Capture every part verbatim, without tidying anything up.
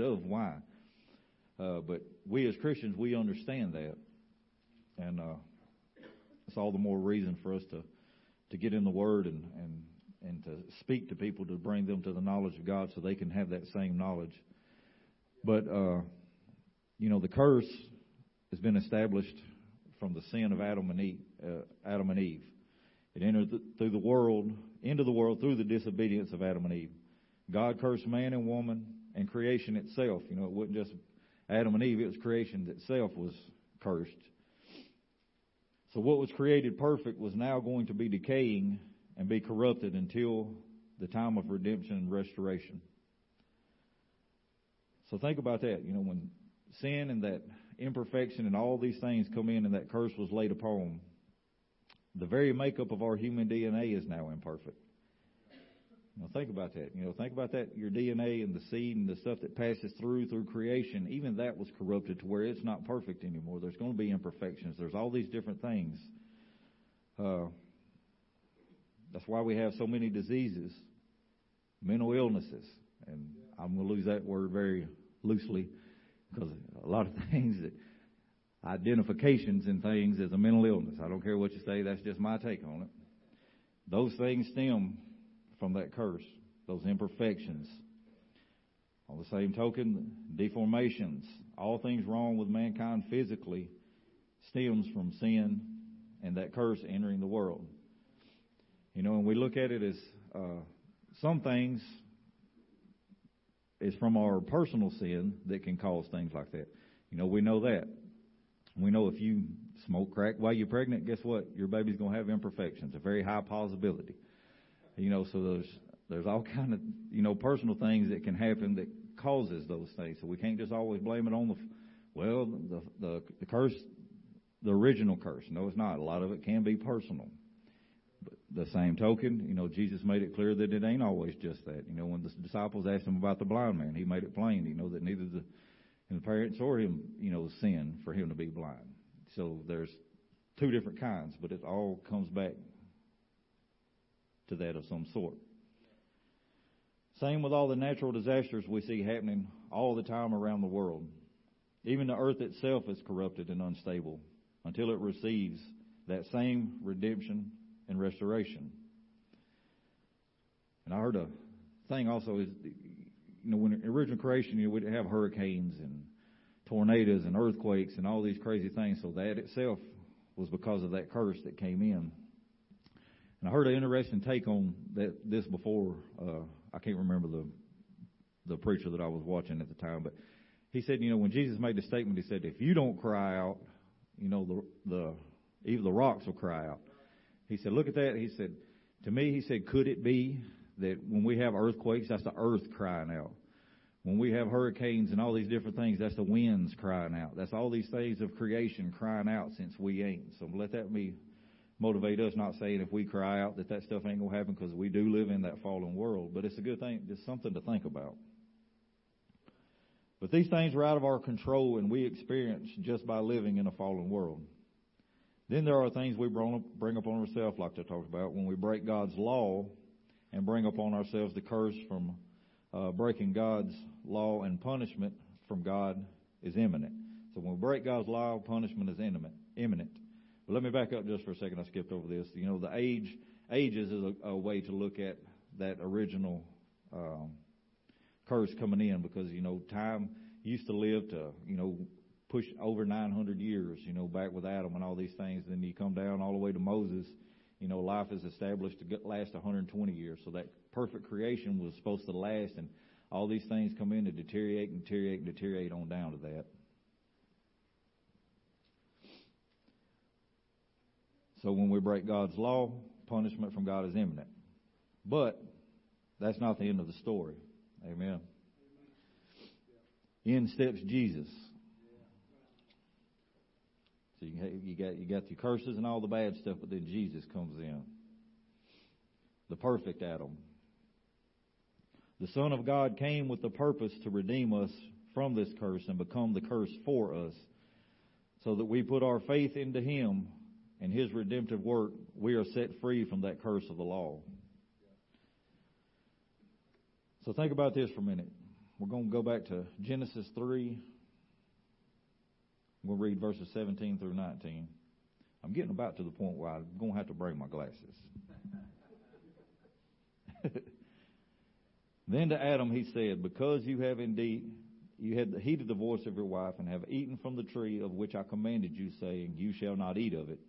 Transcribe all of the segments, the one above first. of why. Uh, but we as Christians, we understand that. And uh, it's all the more reason for us to, to get in the Word and, and, and to speak to people to bring them to the knowledge of God so they can have that same knowledge. But, uh, you know, the curse has been established from the sin of Adam and Eve. Uh, Adam and Eve. It entered th- through the world, into the world through the disobedience of Adam and Eve. God cursed man and woman and creation itself. You know, it wasn't just Adam and Eve, it was creation itself was cursed. So what was created perfect was now going to be decaying and be corrupted until the time of redemption and restoration. So think about that. You know, when sin and that imperfection and all these things come in and that curse was laid upon, the very makeup of our human D N A is now imperfect. Now think about that. You know, think about that. Your D N A and the seed and the stuff that passes through through creation, even that was corrupted to where it's not perfect anymore. There's going to be imperfections. There's all these different things. Uh, that's why we have so many diseases, mental illnesses, and I'm going to use that word very loosely because a lot of things that identifications and things as a mental illness. I don't care what you say. That's just my take on it. Those things stem from that curse, those imperfections. On the same token, deformations, all things wrong with mankind physically stems from sin and that curse entering the world. You know, and we look at it as uh, some things is from our personal sin that can cause things like that. You know, we know that. We know if you smoke crack while you're pregnant, guess what? Your baby's going to have imperfections, a very high possibility. You know, so there's there's all kind of, you know, personal things that can happen that causes those things. So we can't just always blame it on the, well, the, the, the curse, the original curse. No, it's not. A lot of it can be personal. But the same token, you know, Jesus made it clear that it ain't always just that. You know, when the disciples asked him about the blind man, he made it plain, you know, that neither the, the parents or him, you know, sin for him to be blind. So there's two different kinds, but it all comes back to that of some sort. Same with all the natural disasters we see happening all the time around the world. Even the earth itself is corrupted and unstable until it receives that same redemption and restoration. And I heard a thing also is, you know, when original creation, you know, we didn't have hurricanes and tornadoes and earthquakes and all these crazy things. So that itself was because of that curse that came in. And I heard an interesting take on that this before. Uh, I can't remember the the preacher that I was watching at the time, but he said, you know, when Jesus made the statement, he said, if you don't cry out, you know, the the even the rocks will cry out. He said, look at that. He said, to me, he said, could it be that when we have earthquakes, that's the earth crying out? When we have hurricanes and all these different things, that's the winds crying out. That's all these things of creation crying out since we ain't. So let that be motivate us, not saying if we cry out that that stuff ain't going to happen, because we do live in that fallen world. But it's a good thing. It's something to think about. But these things are out of our control and we experience just by living in a fallen world. Then there are things we bring upon ourselves, like I talked about, when we break God's law and bring upon ourselves the curse from uh, breaking God's law, and punishment from God is imminent. So when we break God's law, punishment is imminent. imminent. But let me back up just for a second. I skipped over this. You know, the age, ages is a, a way to look at that original um, curse coming in, because, you know, time used to live to, you know, push over nine hundred years, you know, back with Adam and all these things. Then you come down all the way to Moses. You know, life is established to last one hundred twenty years. So that perfect creation was supposed to last, and all these things come in to deteriorate and deteriorate and deteriorate on down to that. So when we break God's law, punishment from God is imminent. But that's not the end of the story. Amen. In steps Jesus. So you got, you got you got the curses and all the bad stuff, but then Jesus comes in. The perfect Adam. The Son of God came with the purpose to redeem us from this curse and become the curse for us, so that we put our faith into Him and His redemptive work, we are set free from that curse of the law. So think about this for a minute. We're going to go back to Genesis three. We'll read verses seventeen through nineteen. I'm getting about to the point where I'm going to have to bring my glasses. Then to Adam he said, because you have indeed you had heeded the voice of your wife and have eaten from the tree of which I commanded you, saying, you shall not eat of it.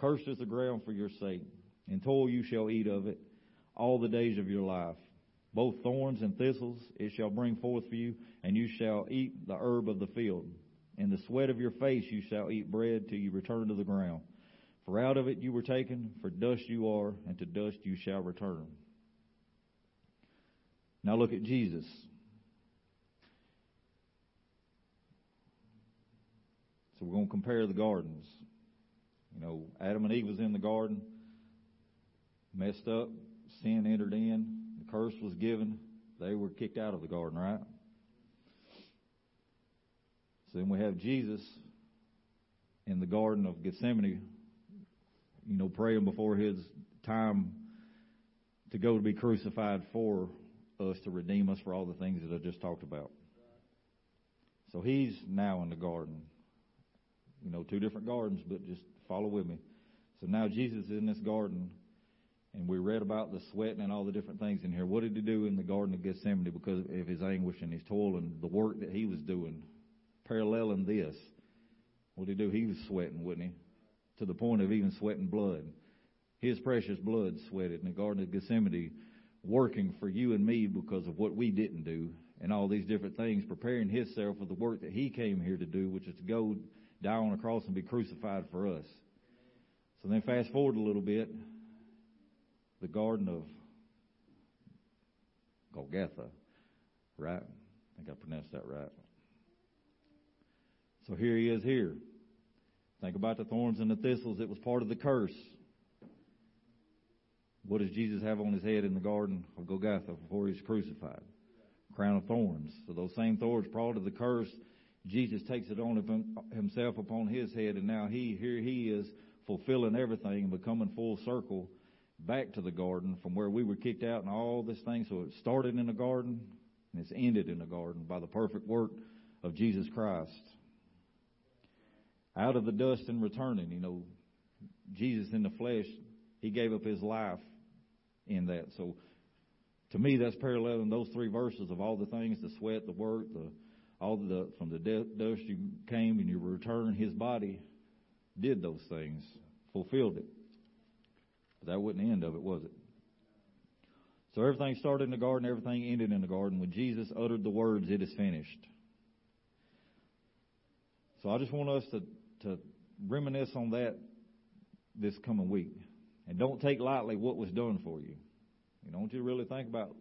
Cursed is the ground for your sake, and toil you shall eat of it all the days of your life. Both thorns and thistles it shall bring forth for you, and you shall eat the herb of the field. In the sweat of your face you shall eat bread till you return to the ground. For out of it you were taken, for dust you are, and to dust you shall return. Now look at Jesus. So we're going to compare the gardens. You know, Adam and Eve was in the garden, messed up, sin entered in. Curse was given. They were kicked out of the garden, right? So then we have Jesus in the Garden of Gethsemane, you know, praying before his time to go to be crucified for us, to redeem us for all the things that I just talked about. So he's now in the garden. You know, two different gardens, but just follow with me. So now Jesus is in this garden. And we read about the sweating and all the different things in here. What did he do in the Garden of Gethsemane because of his anguish and his toil and the work that he was doing? Paralleling this, what did he do? He was sweating, wouldn't he? To the point of even sweating blood. His precious blood sweated in the Garden of Gethsemane, working for you and me because of what we didn't do and all these different things, preparing himself for the work that he came here to do, which is to go die on a cross and be crucified for us. So then fast forward a little bit. The Garden of Golgotha, right? I think I pronounced that right. So here he is here. Think about the thorns and the thistles. It was part of the curse. What does Jesus have on his head in the Garden of Golgotha before he's crucified? Crown of thorns. So those same thorns prior to the curse, Jesus takes it on himself upon his head, and now he here he is fulfilling everything and becoming full circle back to the garden from where we were kicked out and all this thing. So it started in the garden and it's ended in the garden by the perfect work of Jesus Christ. Out of the dust and returning, you know, Jesus in the flesh, he gave up his life in that. So to me, that's paralleling those three verses of all the things, the sweat, the work, the all the from the dust you came and you return. His body did those things, fulfilled it. But that wasn't the end of it, was it? So everything started in the garden, everything ended in the garden. When Jesus uttered the words, it is finished. So I just want us to, to reminisce on that this coming week. And don't take lightly what was done for you. You know, I want you to really think about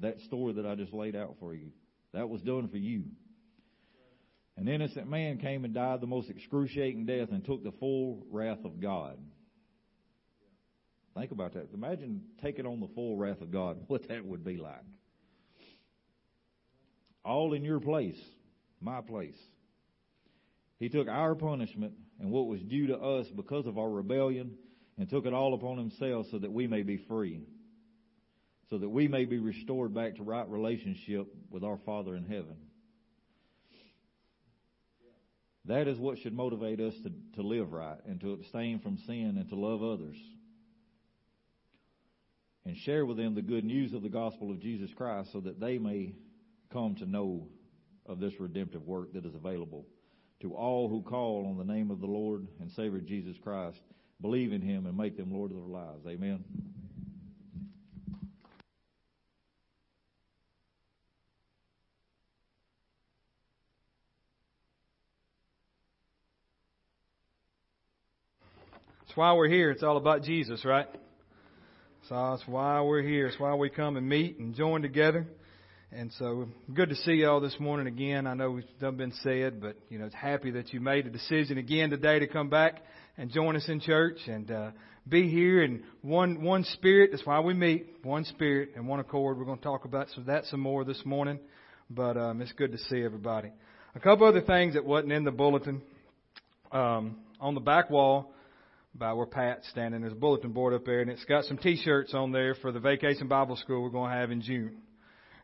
that story that I just laid out for you. That was done for you. An innocent man came and died the most excruciating death and took the full wrath of God. Think about that. Imagine taking on the full wrath of God, what that would be like. All in your place, my place. He took our punishment and what was due to us because of our rebellion and took it all upon himself so that we may be free, so that we may be restored back to right relationship with our Father in heaven. That is what should motivate us to, to live right and to abstain from sin and to love others. And share with them the good news of the gospel of Jesus Christ so that they may come to know of this redemptive work that is available to all who call on the name of the Lord and Savior Jesus Christ, believe in him, and make them Lord of their lives. Amen. That's why we're here. It's all about Jesus, right? So that's why we're here. It's why we come and meet and join together. And so good to see you all this morning again. I know it's been said, but, you know, it's happy that you made a decision again today to come back and join us in church and uh, be here in one one spirit. That's why we meet, one spirit and one accord. We're going to talk about that some more this morning. But um, it's good to see everybody. A couple other things that wasn't in the bulletin. Um, on the back wall, by where Pat's standing, there's a bulletin board up there, and it's got some T-shirts on there for the Vacation Bible School we're going to have in June.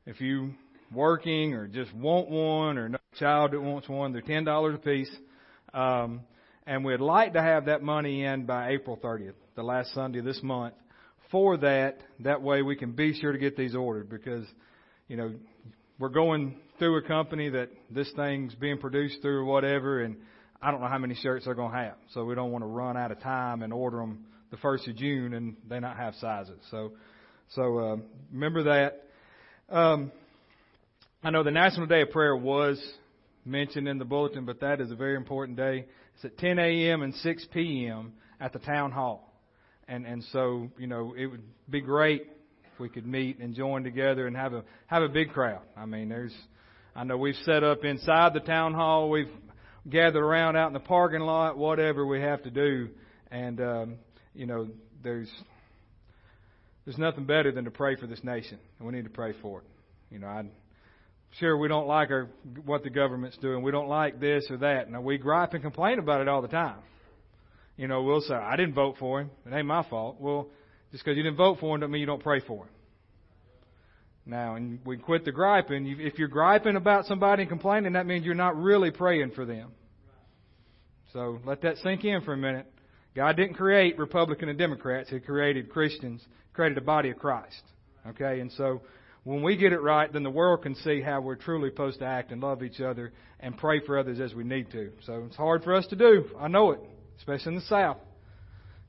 If you working or just want one, or no child that wants one. They're ten dollars a piece. Um, and we'd like to have that money in by April thirtieth, the last Sunday of this month, for that. That way we can be sure to get these ordered, because, you know, we're going through a company that this thing's being produced through or whatever, and I don't know how many shirts they're going to have. So we don't want to run out of time and order them the first of June and they not have sizes. So so uh, remember that. Um, I know the National Day of Prayer was mentioned in the bulletin, but that is a very important day. It's at ten a.m. and six p.m. at the town hall. And and so, you know, it would be great if we could meet and join together and have a have a big crowd. I mean, there's I know we've set up inside the town hall. We've gathered around out in the parking lot, whatever we have to do. And, um, you know, there's there's nothing better than to pray for this nation. And we need to pray for it. You know, I'm sure we don't like our, what the government's doing. We don't like this or that. Now, we gripe and complain about it all the time. You know, we'll say, I didn't vote for him. It ain't my fault. Well, just because you didn't vote for him doesn't mean you don't pray for him. Now, and we quit the griping. If you're griping about somebody and complaining, that means you're not really praying for them. So let that sink in for a minute. God didn't create Republicans and Democrats. He created Christians, created a body of Christ. Okay, and so when we get it right, then the world can see how we're truly supposed to act and love each other and pray for others as we need to. So it's hard for us to do. I know it, especially in the South,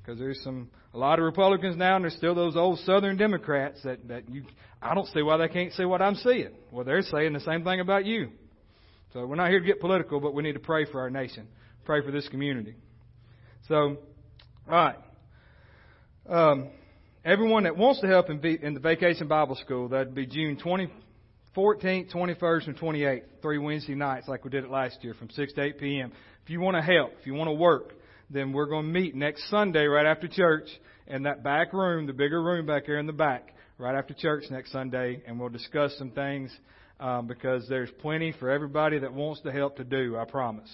because there's some a lot of Republicans now, and there's still those old Southern Democrats that, that you I don't see why they can't see what I'm seeing. Well, they're saying the same thing about you. So we're not here to get political, but we need to pray for our nation, pray for this community. So, all right, um, everyone that wants to help in, in the Vacation Bible School, that'd be June fourteenth, twenty-first, and twenty-eighth, three Wednesday nights like we did it last year from six to eight p.m. If you want to help, if you want to work, then we're going to meet next Sunday right after church in that back room, the bigger room back there in the back, right after church next Sunday, and we'll discuss some things um, because there's plenty for everybody that wants to help to do, I promise.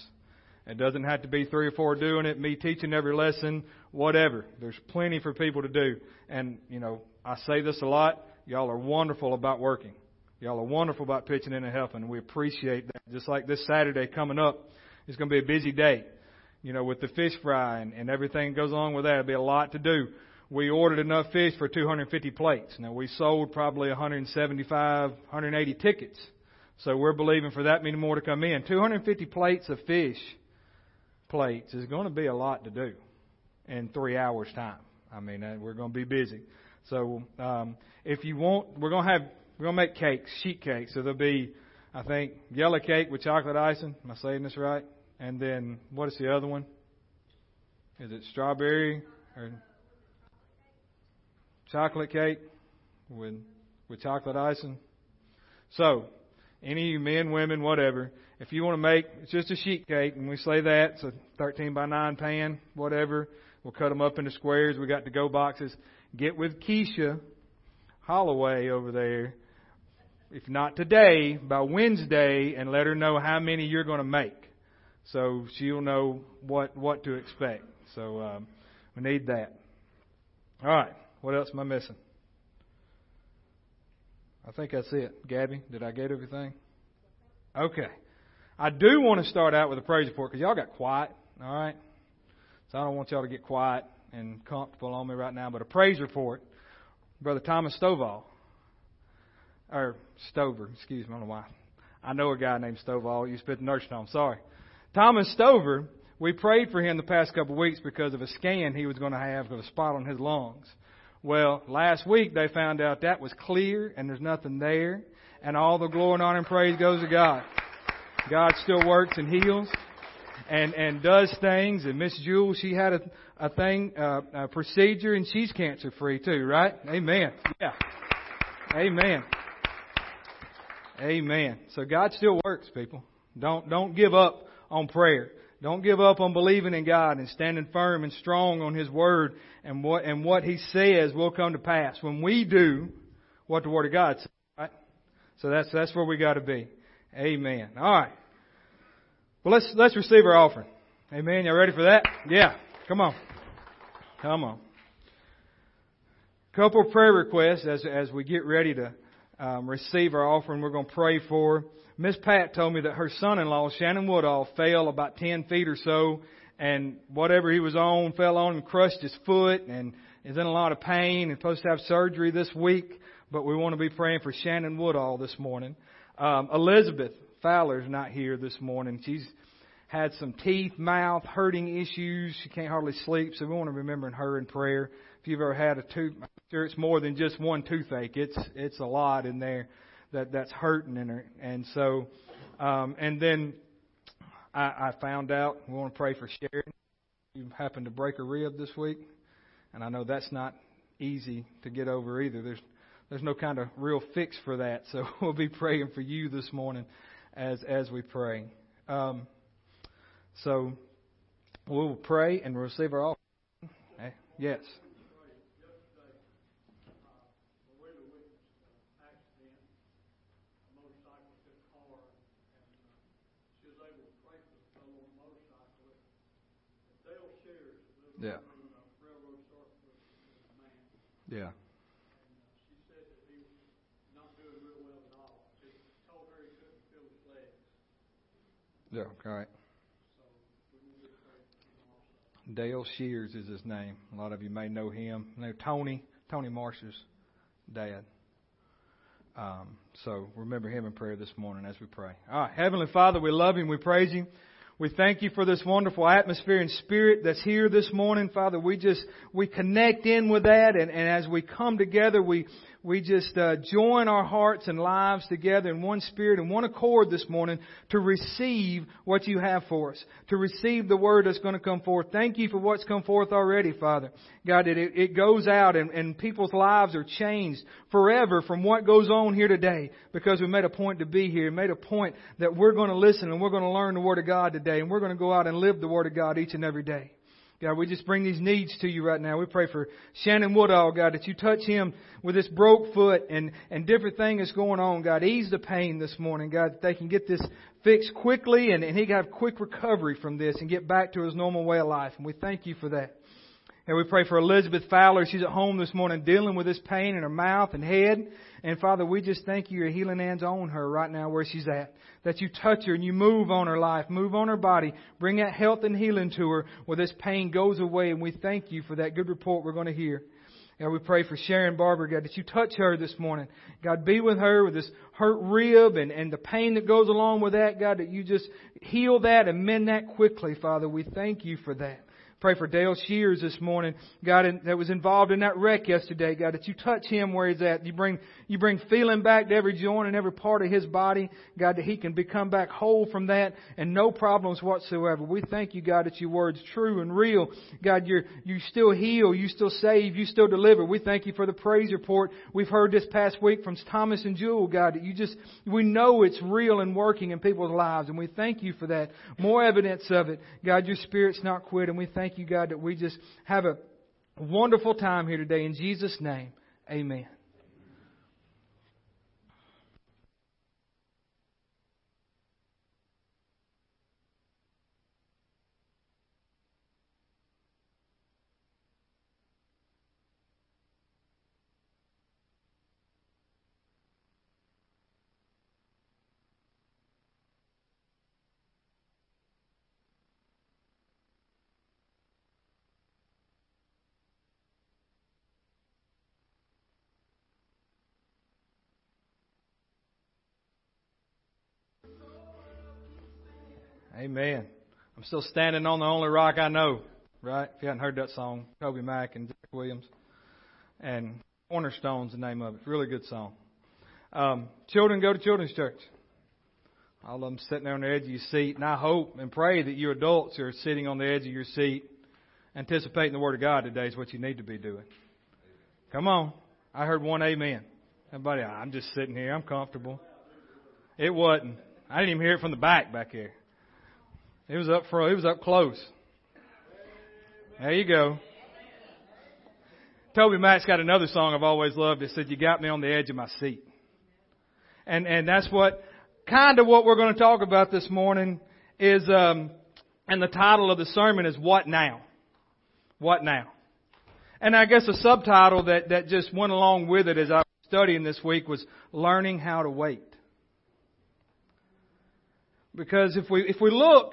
It doesn't have to be three or four doing it, me teaching every lesson, whatever. There's plenty for people to do. And, you know, I say this a lot. Y'all are wonderful about working. Y'all are wonderful about pitching in and helping, and we appreciate that. Just like this Saturday coming up, it's going to be a busy day. You know, with the fish fry and, and everything that goes along with that, it'll be a lot to do. We ordered enough fish for two hundred fifty plates. Now, we sold probably one hundred seventy-five, one hundred eighty tickets. So we're believing for that many more to come in. two hundred fifty plates of fish plates is going to be a lot to do in three hours' time. I mean, we're going to be busy. So um, if you want, we're going to have, we're going to make cakes, sheet cakes. So there'll be, I think, yellow cake with chocolate icing. Am I saying this right? And then, what is the other one? Is it strawberry or chocolate cake with with chocolate icing? So, any men, women, whatever, if you want to make, it's just a sheet cake, and we say that, it's a thirteen by nine pan, whatever. We'll cut them up into squares. We got to-go boxes. Get with Keisha Holloway over there, if not today, by Wednesday, and let her know how many you're going to make. So she'll know what, what to expect. So um, we need that. All right. What else am I missing? I think that's it. Gabby, did I get everything? Okay. I do want to start out with a praise report because y'all got quiet. All right. So I don't want y'all to get quiet and comfortable on me right now. But a praise report. Brother Thomas Stovall. Or Stover. Excuse me. I don't know why. I know a guy named Stovall. You spit the nursing home. Sorry. Thomas Stover, we prayed for him the past couple of weeks because of a scan he was going to have of a spot on his lungs. Well, last week they found out that was clear and there's nothing there. And all the glory and honor and praise goes to God. God still works and heals and, and does things. And Miss Jewel, she had a, a thing, uh, a procedure, and she's cancer free too, right? Amen. Yeah. Amen. Amen. So God still works, people. Don't, don't give up on prayer. Don't give up on believing in God and standing firm and strong on His Word, and what and what He says will come to pass when we do what the Word of God says. Right? So that's that's where we got to be. Amen. All right. Well, let's let's receive our offering. Amen. Y'all ready for that? Yeah. Come on. Come on. Couple of prayer requests as as we get ready to um, receive our offering. We're going to pray for her. Miss Pat told me that her son-in-law, Shannon Woodall, fell about ten feet or so, and whatever he was on fell on and crushed his foot and is in a lot of pain and supposed to have surgery this week. But we want to be praying for Shannon Woodall this morning. Um, Elizabeth Fowler's not here this morning. She's had some teeth, mouth, hurting issues. She can't hardly sleep, so we want to remember her in prayer. If you've ever had a tooth, I'm sure it's more than just one toothache. It's it's a lot in there that that's hurting in her. And so, um, and then I, I found out we want to pray for Sharon. She happened to break a rib this week, and I know that's not easy to get over either. There's there's no kind of real fix for that. So we'll be praying for you this morning as as we pray. Um, So, we will pray and receive our offering. Yes. Yeah. Yeah. Yeah, all right. Dale Shears is his name. A lot of you may know him. I know Tony, Tony Marsh's dad. Um, so remember him in prayer this morning as we pray. All right, Heavenly Father, we love you, we praise you. We thank you for this wonderful atmosphere and spirit that's here this morning. Father, we just, we connect in with that. And, and as we come together, we, we just uh, join our hearts and lives together in one spirit and one accord this morning to receive what you have for us, to receive the word that's going to come forth. Thank you for what's come forth already, Father. God, it, it goes out and, and people's lives are changed forever from what goes on here today because we made a point to be here, made a point that we're going to listen and we're going to learn the word of God today, and we're going to go out and live the word of God each and every day. God, we just bring these needs to you right now. We pray for Shannon Woodall, God, that you touch him with this broke foot and, and different thing that's going on. God, ease the pain this morning. God, that they can get this fixed quickly and, and he can have quick recovery from this and get back to his normal way of life. And we thank you for that. And we pray for Elizabeth Fowler. She's at home this morning dealing with this pain in her mouth and head. And Father, we just thank you. Your healing hands on her right now where she's at. That you touch her and you move on her life, move on her body, bring that health and healing to her where this pain goes away. And we thank you for that good report we're going to hear. God, we pray for Sharon Barber, God, that you touch her this morning. God, be with her with this hurt rib and, and the pain that goes along with that. God, that you just heal that and mend that quickly, Father. We thank you for that. Pray for Dale Shears this morning, God, that was involved in that wreck yesterday, God, that you touch him where he's at. You bring you bring feeling back to every joint and every part of his body, God, that he can become back whole from that and no problems whatsoever. We thank you, God, that your word's true and real. God, you you still heal, you still save, you still deliver. We thank you for the praise report we've heard this past week from Thomas and Jewel, God, that you just, we know it's real and working in people's lives, and we thank you for that. More evidence of it. God, your spirit's not quit, and we thank Thank you, God, that we just have a wonderful time here today. In Jesus' name, amen. Amen. I'm still standing on the only rock I know, right? If you haven't heard that song, Toby Mac and Jack Williams. And Cornerstone's the name of it. Really good song. Um, children go to children's church. All of them sitting there on the edge of your seat. And I hope and pray that you adults are sitting on the edge of your seat, anticipating the Word of God today is what you need to be doing. Come on. I heard one amen. Everybody, I'm just sitting here. I'm comfortable. It wasn't. I didn't even hear it from the back back here. It was up front. It was up close. There you go. Toby Mack's got another song I've always loved. It said, "You got me on the edge of my seat," and and that's what kind of what we're going to talk about this morning is. Um, and the title of the sermon is "What Now?" What now? And I guess a subtitle that that just went along with it as I was studying this week was learning how to wait. Because if we if we look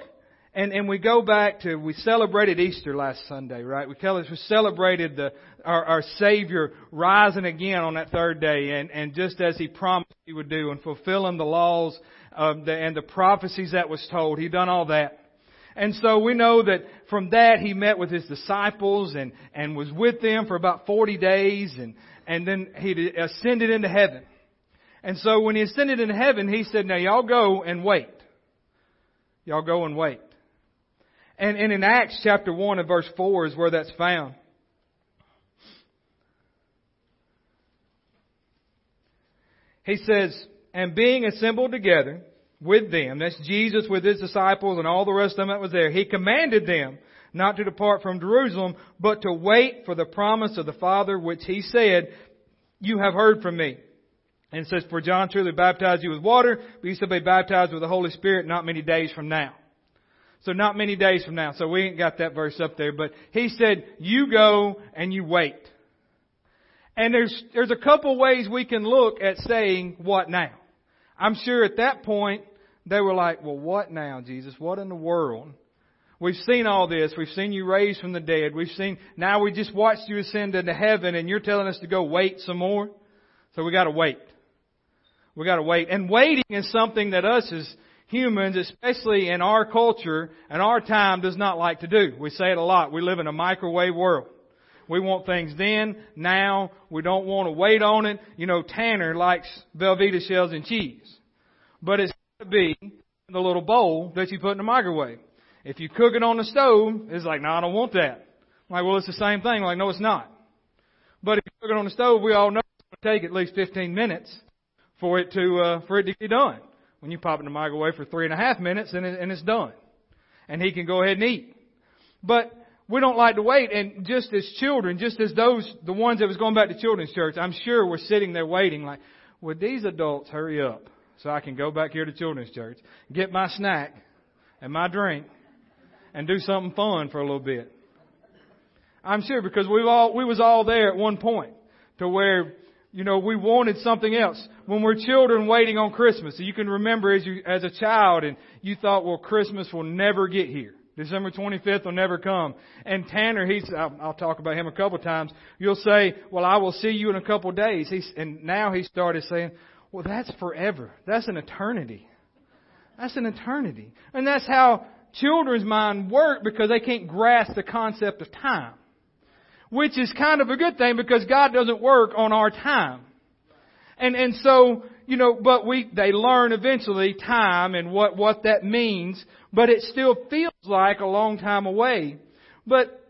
and, and we go back to, we celebrated Easter last Sunday, right? We celebrated the our, our Savior rising again on that third day, and, and just as He promised He would do, and fulfilling the laws of the, and the prophecies that was told. He done all that. And so we know that from that He met with His disciples and, and was with them for about forty days, and, and then He ascended into heaven. And so when He ascended into heaven, He said, now y'all go and wait. Y'all go and wait. And, and in Acts chapter one and verse four is where that's found. He says, and being assembled together with them, that's Jesus with His disciples and all the rest of them that was there, He commanded them not to depart from Jerusalem, but to wait for the promise of the Father, which He said, you have heard from me. And it says, for John truly baptized you with water, but you shall be baptized with the Holy Spirit not many days from now. So not many days from now. So we ain't got that verse up there. But He said, you go and you wait. And there's there's a couple ways we can look at saying, what now? I'm sure at that point, they were like, well, what now, Jesus? What in the world? We've seen all this. We've seen You raised from the dead. We've seen, now we just watched You ascend into heaven, and You're telling us to go wait some more. So we got to wait. We got to wait. And waiting is something that us as humans, especially in our culture and our time, does not like to do. We say it a lot. We live in a microwave world. We want things then, now. We don't want to wait on it. You know, Tanner likes Velveeta shells and cheese. But it's got to be in the little bowl that you put in the microwave. If you cook it on the stove, it's like, no, I don't want that. I'm like, well, it's the same thing. I'm like, no, it's not. But if you cook it on the stove, we all know it's going to take at least fifteen minutes. For it to uh, for it to be done. When you pop it in the microwave for three and a half minutes and, it, and it's done, and he can go ahead and eat. But we don't like to wait. And just as children, just as those the ones that was going back to children's church, I'm sure were sitting there waiting, like, would these adults hurry up so I can go back here to children's church, get my snack and my drink, and do something fun for a little bit. I'm sure because we all we was all there at one point to where. You know, we wanted something else. When we're children waiting on Christmas, you can remember as you as a child, and you thought, well, Christmas will never get here. December twenty-fifth will never come. And Tanner, he's I'll, I'll talk about him a couple times. You'll say, well, I will see you in a couple days. He's, and now he started saying, well, that's forever. That's an eternity. That's an eternity. And that's how children's mind work because they can't grasp the concept of time. Which is kind of a good thing because God doesn't work on our time. And and so, you know, but we they learn eventually time and what, what that means, but it still feels like a long time away. But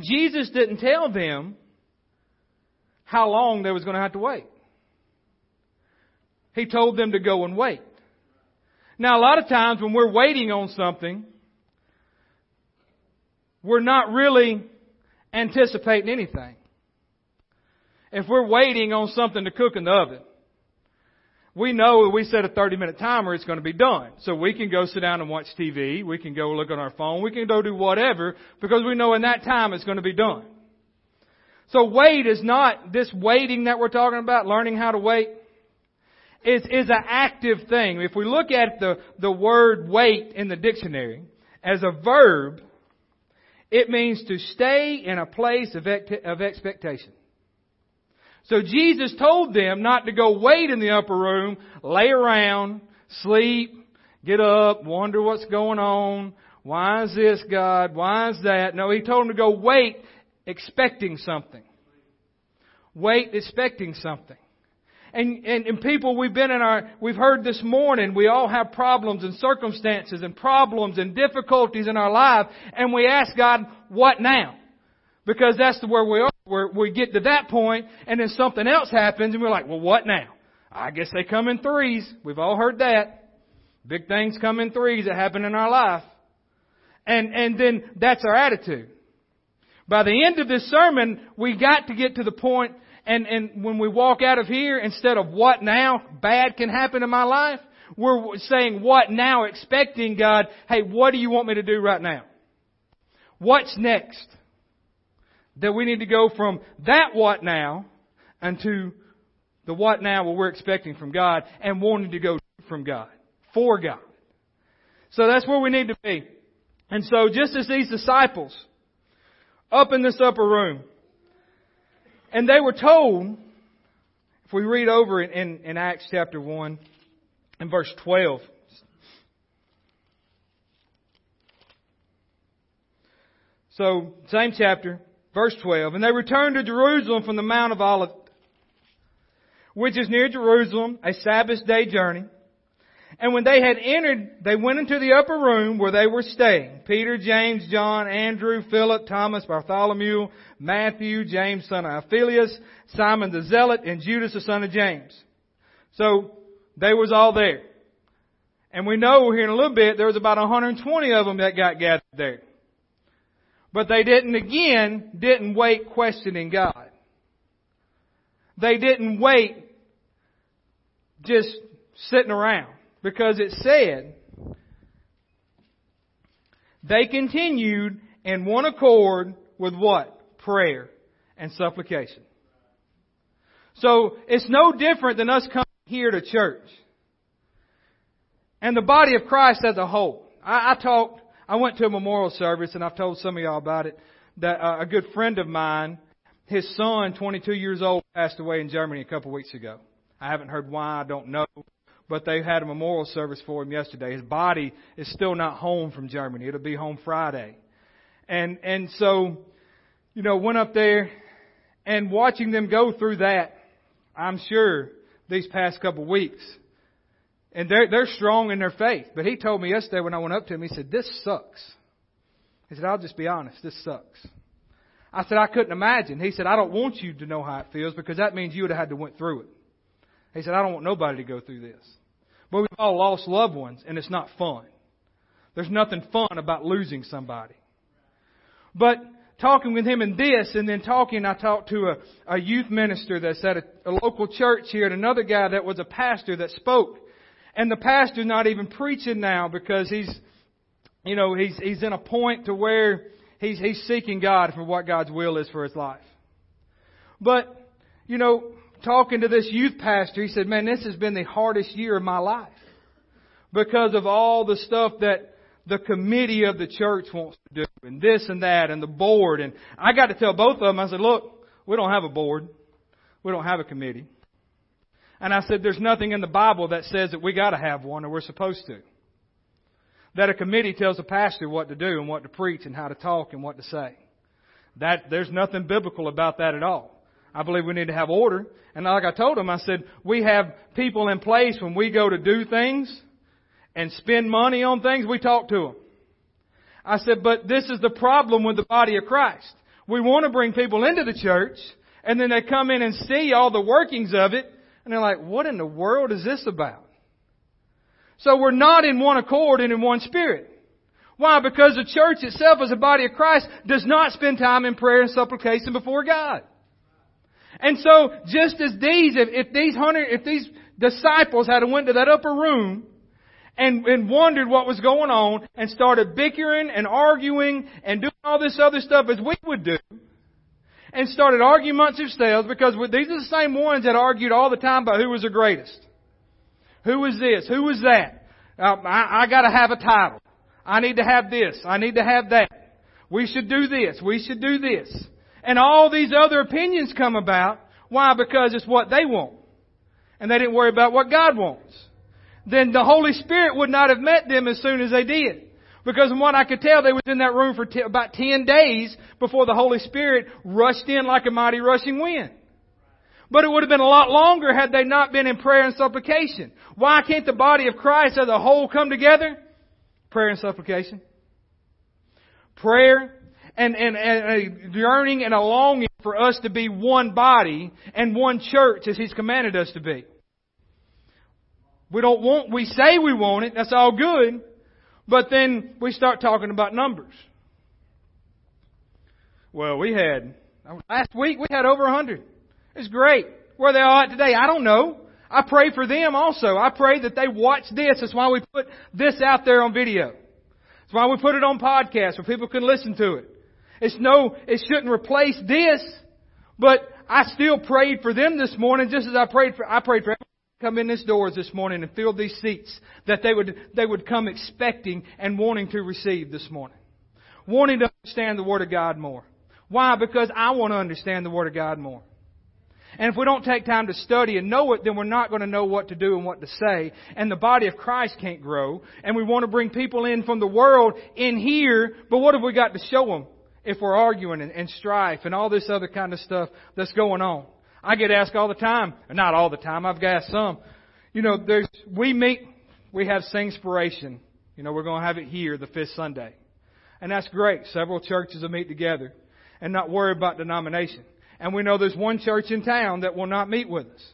Jesus didn't tell them how long they was going to have to wait. He told them to go and wait. Now, a lot of times when we're waiting on something, we're not really anticipating anything. If we're waiting on something to cook in the oven, we know if we set a thirty minute timer, it's going to be done. So we can go sit down and watch T V. We can go look on our phone. We can go do whatever because we know in that time it's going to be done. So wait is not this waiting that we're talking about, learning how to wait. It's, it's an active thing. If we look at the, the word wait in the dictionary as a verb, it means to stay in a place of, of expectation. So Jesus told them not to go wait in the upper room, lay around, sleep, get up, wonder what's going on. Why is this, God? Why is that? No, He told them to go wait expecting something. Wait expecting something. And, and, and people, we've been in our, we've heard this morning, we all have problems and circumstances and problems and difficulties in our life, and we ask God, what now? Because that's where we are, where we get to that point, and then something else happens, and we're like, well, what now? I guess they come in threes. We've all heard that. Big things come in threes that happen in our life. And, and then that's our attitude. By the end of this sermon, we got to get to the point. And, and when we walk out of here, instead of what now bad can happen in my life, we're saying what now, expecting God, hey, what do you want me to do right now? What's next? That we need to go from that what now unto The what now, what we're expecting from God and wanting to go from God, for God. So that's where we need to be. And so just as these disciples up in this upper room, and they were told, if we read over in, in, in Acts chapter one and verse twelve, so same chapter, verse twelve, and they returned to Jerusalem from the Mount of Olives, which is near Jerusalem, a Sabbath day journey. And when they had entered, they went into the upper room where they were staying. Peter, James, John, Andrew, Philip, Thomas, Bartholomew, Matthew, James, son of Alphaeus, Simon the Zealot, and Judas, the son of James. So they was all there. And we know here in a little bit, there was about one hundred twenty of them that got gathered there. But they didn't, again, didn't wait questioning God. They didn't wait just sitting around, because it said they continued in one accord with what? Prayer and supplication. So it's no different than us coming here to church and the body of Christ as a whole. I, I talked, I went to a memorial service, and I've told some of y'all about it, that uh, a good friend of mine, his son, twenty-two years old, passed away in Germany a couple weeks ago. I haven't heard why, I don't know. But they had a memorial service for him yesterday. His body is still not home from Germany. It'll be home Friday. And and so, you know, went up there, and watching them go through that, I'm sure, these past couple of weeks. And they're, they're strong in their faith. But he told me yesterday when I went up to him, he said, this sucks. He said, I'll just be honest, this sucks. I said, I couldn't imagine. He said, I don't want you to know how it feels, because that means you would have had to went through it. He said, I don't want nobody to go through this. But we've all lost loved ones, and it's not fun. There's nothing fun about losing somebody. But talking with him in this, and then talking, I talked to a, a youth minister that's at a, a local church here, and another guy that was a pastor that spoke. And the pastor's not even preaching now, because he's, you know, he's he's in a point to where he's he's seeking God for what God's will is for his life. But, you know, talking to this youth pastor, he said, man, this has been the hardest year of my life because of all the stuff that the committee of the church wants to do, and this and that, and the board. And I got to tell both of them, I said, look, we don't have a board. We don't have a committee. And I said, there's nothing in the Bible that says that we got to have one, or we're supposed to. That a committee tells a pastor what to do and what to preach and how to talk and what to say. That there's nothing biblical about that at all. I believe we need to have order. And like I told him, I said, we have people in place when we go to do things and spend money on things, we talk to them. I said, but this is the problem with the body of Christ. We want to bring people into the church, and then they come in and see all the workings of it, and they're like, what in the world is this about? So we're not in one accord and in one spirit. Why? Because the church itself as a body of Christ does not spend time in prayer and supplication before God. And so, just as these, if, if these hundred, if these disciples had went to that upper room and, and wondered what was going on and started bickering and arguing and doing all this other stuff as we would do, and started arguments themselves, because these are the same ones that argued all the time about who was the greatest. Who was this? Who was that? Uh, I, I gotta have a title. I need to have this. I need to have that. We should do this. We should do this. And all these other opinions come about. Why? Because it's what they want. And they didn't worry about what God wants. Then the Holy Spirit would not have met them as soon as they did. Because from what I could tell, they was in that room for t- about ten days before the Holy Spirit rushed in like a mighty rushing wind. But it would have been a lot longer had they not been in prayer and supplication. Why can't the body of Christ as a whole come together? Prayer and supplication. Prayer And, and, and a yearning and a longing for us to be one body and one church as He's commanded us to be. We don't want, we say we want it, that's all good, but then we start talking about numbers. Well, we had, last week we had over one hundred. It's great. Where are they all at today? I don't know. I pray for them also. I pray that they watch this. That's why we put this out there on video. That's why we put it on podcasts where people can listen to it. It's no, it shouldn't replace this, but I still prayed for them this morning, just as I prayed for I prayed for everyone to come in these doors this morning and fill these seats, that they would they would come expecting and wanting to receive this morning, wanting to understand the Word of God more. Why? Because I want to understand the Word of God more. And if we don't take time to study and know it, then we're not going to know what to do and what to say. And the body of Christ can't grow. And we want to bring people in from the world in here, but what have we got to show them if we're arguing and, and strife and all this other kind of stuff that's going on? I get asked all the time, not all the time, I've got some. You know, there's we meet, we have Singspiration. You know, we're going to have it here the fifth Sunday. And that's great. Several churches will meet together and not worry about denomination. And we know there's one church in town that will not meet with us.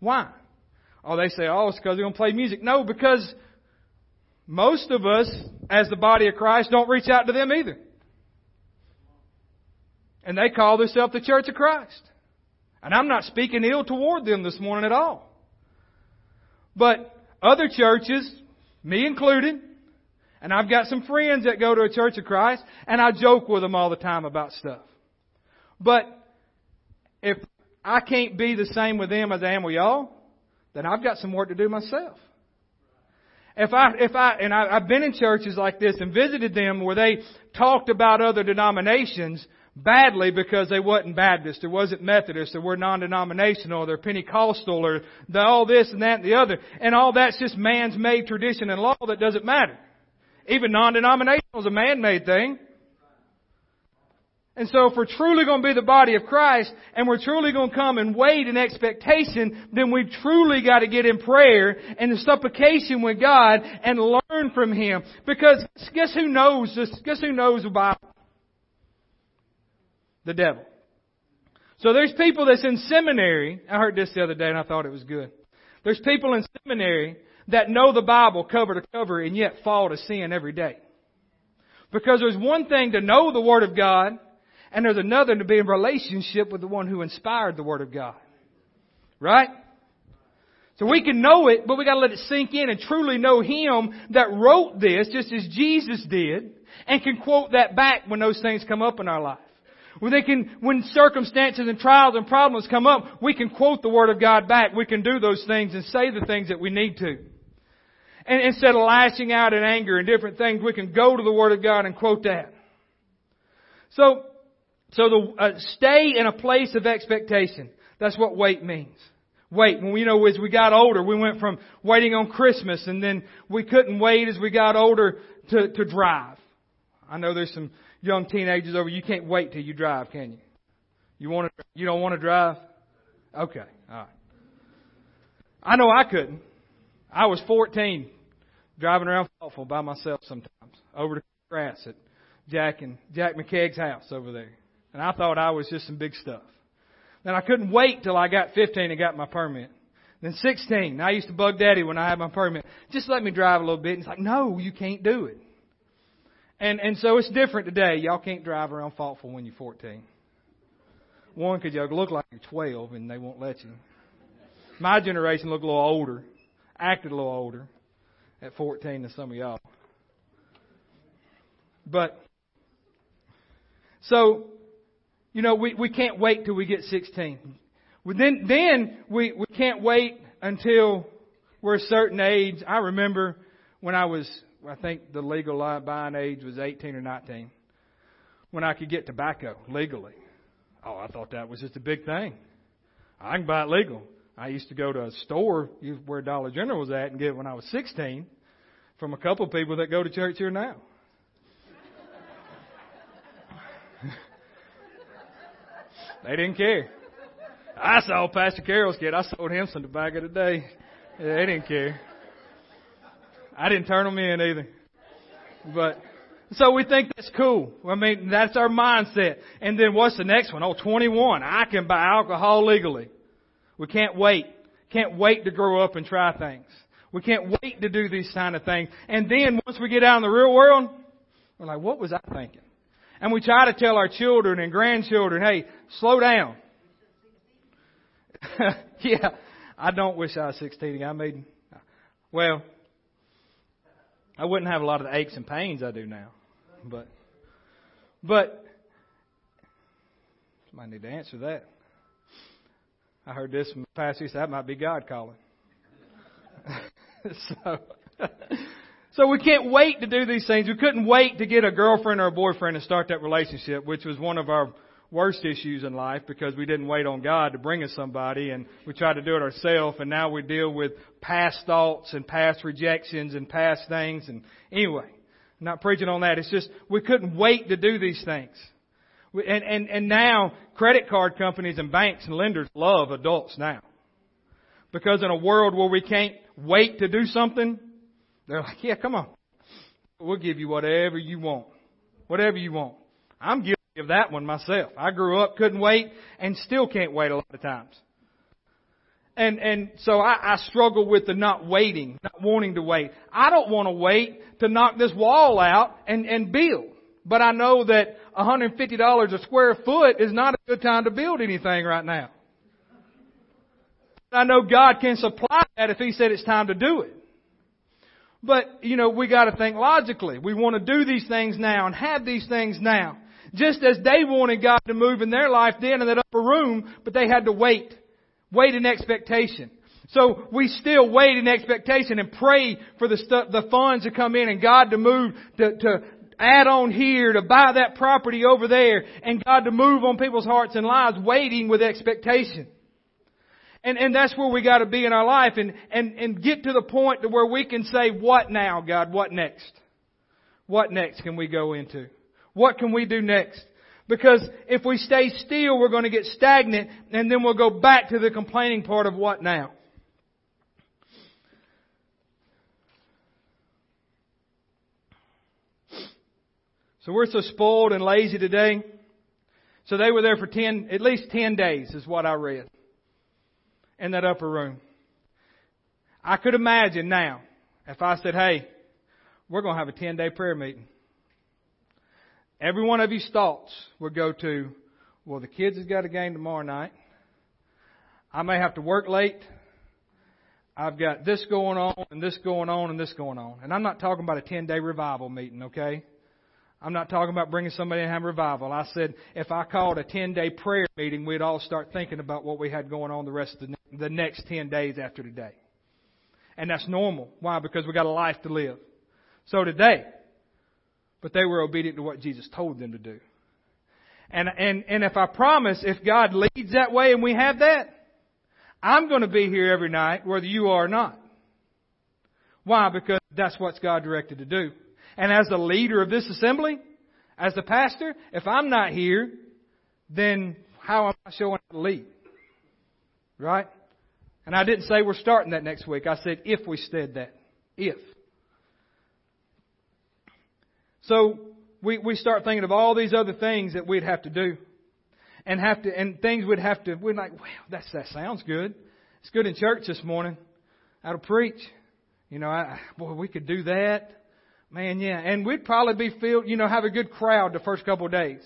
Why? Oh, they say, oh, it's because they're going to play music. No, because most of us, as the body of Christ, don't reach out to them either. And they call themselves the Church of Christ. And I'm not speaking ill toward them this morning at all. But other churches, me included, and I've got some friends that go to a Church of Christ, and I joke with them all the time about stuff. But if I can't be the same with them as I am with y'all, then I've got some work to do myself. If I, if I, and I, I've been in churches like this and visited them where they talked about other denominations badly because they wasn't Baptist, there wasn't Methodist, they were non-denominational, they're Pentecostal, or the, all this and that and the other. And all that's just man's made tradition and law that doesn't matter. Even non-denominational is a man-made thing. And so if we're truly going to be the body of Christ and we're truly going to come and wait in expectation, then we've truly got to get in prayer and in supplication with God and learn from Him. Because guess who knows this? Guess who knows the Bible? The devil. So there's people that's in seminary. I heard this the other day and I thought it was good. There's people in seminary that know the Bible cover to cover and yet fall to sin every day. Because there's one thing to know the Word of God, and there's another to be in relationship with the one who inspired the Word of God. Right? So we can know it, but we got to let it sink in and truly know Him that wrote this, just as Jesus did, and can quote that back when those things come up in our life. When they can, when circumstances and trials and problems come up, we can quote the Word of God back. We can do those things and say the things that we need to. And instead of lashing out in anger and different things, we can go to the Word of God and quote that. So, So the, uh, stay in a place of expectation. That's what wait means. Wait. When we, you know, as we got older, we went from waiting on Christmas, and then we couldn't wait as we got older to, to drive. I know there's some young teenagers over. You can't wait till you drive, can you? You want to? You don't want to drive? Okay. All right. I know I couldn't. I was fourteen, driving around thoughtful by myself sometimes over to grass at Jack and Jack McKegg's house over there. And I thought I was just some big stuff. Then I couldn't wait till I got fifteen and got my permit. Then sixteen, I used to bug Daddy when I had my permit. Just let me drive a little bit. And it's like, no, you can't do it. And and so it's different today. Y'all can't drive around thoughtful when you're fourteen. One, because y'all look like you're twelve and they won't let you. My generation looked a little older, acted a little older at fourteen than some of y'all. But, so... You know, we, we can't wait till we get sixteen. Well, then then we, we can't wait until we're a certain age. I remember when I was, I think the legal buying age was eighteen or nineteen, when I could get tobacco legally. Oh, I thought that was just a big thing. I can buy it legal. I used to go to a store where Dollar General was at and get it when I was sixteen from a couple of people that go to church here now. They didn't care. I saw Pastor Carroll's kid. I sold him some tobacco today. Yeah, they didn't care. I didn't turn them in either. But so we think that's cool. I mean, that's our mindset. And then what's the next one? Oh, twenty-one. I can buy alcohol legally. We can't wait. Can't wait to grow up and try things. We can't wait to do these kind of things. And then once we get out in the real world, we're like, what was I thinking? And we try to tell our children and grandchildren, hey, slow down. Yeah, I don't wish I was sixteen. I made, well, I wouldn't have a lot of the aches and pains I do now. But, but, somebody need to answer that. I heard this passage, that might be God calling. so, so we can't wait to do these things. We couldn't wait to get a girlfriend or a boyfriend and start that relationship, which was one of our worst issues in life because we didn't wait on God to bring us somebody and we tried to do it ourselves, and now we deal with past thoughts and past rejections and past things. And anyway, I'm not preaching on that. It's just we couldn't wait to do these things. We, and, and, and now credit card companies and banks and lenders love adults now. Because in a world where we can't wait to do something, they're like, yeah, come on. We'll give you whatever you want. Whatever you want. I'm guilty of that one myself. I grew up, couldn't wait, and still can't wait a lot of times. And and so I, I struggle with the not waiting, not wanting to wait. I don't want to wait to knock this wall out and, and build. But I know that one hundred fifty dollars a square foot is not a good time to build anything right now. I know God can supply that if He said it's time to do it. But, you know, we got to think logically. We want to do these things now and have these things now. Just as they wanted God to move in their life then in that upper room, but they had to wait. Wait in expectation. So we still wait in expectation and pray for the stu- the funds to come in and God to move, to, to add on here, to buy that property over there, and God to move on people's hearts and lives, waiting with expectation. And and that's where we got to be in our life, and, and, and get to the point to where we can say, what now, God? What next? What next can we go into? What can we do next? Because if we stay still, we're going to get stagnant, and then we'll go back to the complaining part of what now. So we're so spoiled and lazy today. So they were there for ten, at least ten days is what I read. In that upper room. I could imagine now, if I said, hey, we're going to have a ten-day prayer meeting. Every one of these thoughts would go to, well, the kids has got a game tomorrow night. I may have to work late. I've got this going on and this going on and this going on. And I'm not talking about a ten-day revival meeting, okay? I'm not talking about bringing somebody in and having revival. I said, if I called a ten-day prayer meeting, we'd all start thinking about what we had going on the rest of the, ne- the next ten days after today. And that's normal. Why? Because we got a life to live. So today, but they were obedient to what Jesus told them to do. And, and, and if I promise, if God leads that way and we have that, I'm going to be here every night, whether you are or not. Why? Because that's what God directed to do. And as the leader of this assembly, as the pastor, if I'm not here, then how am I showing up to lead? Right? And I didn't say we're starting that next week. I said if we said that. If. So we, we start thinking of all these other things that we'd have to do. And have to and things we'd have to, we're like, wow, that's, that sounds good. It's good in church this morning. That'll preach. You know, I, boy, we could do that. Man, yeah, and we'd probably be filled, you know, have a good crowd the first couple of days.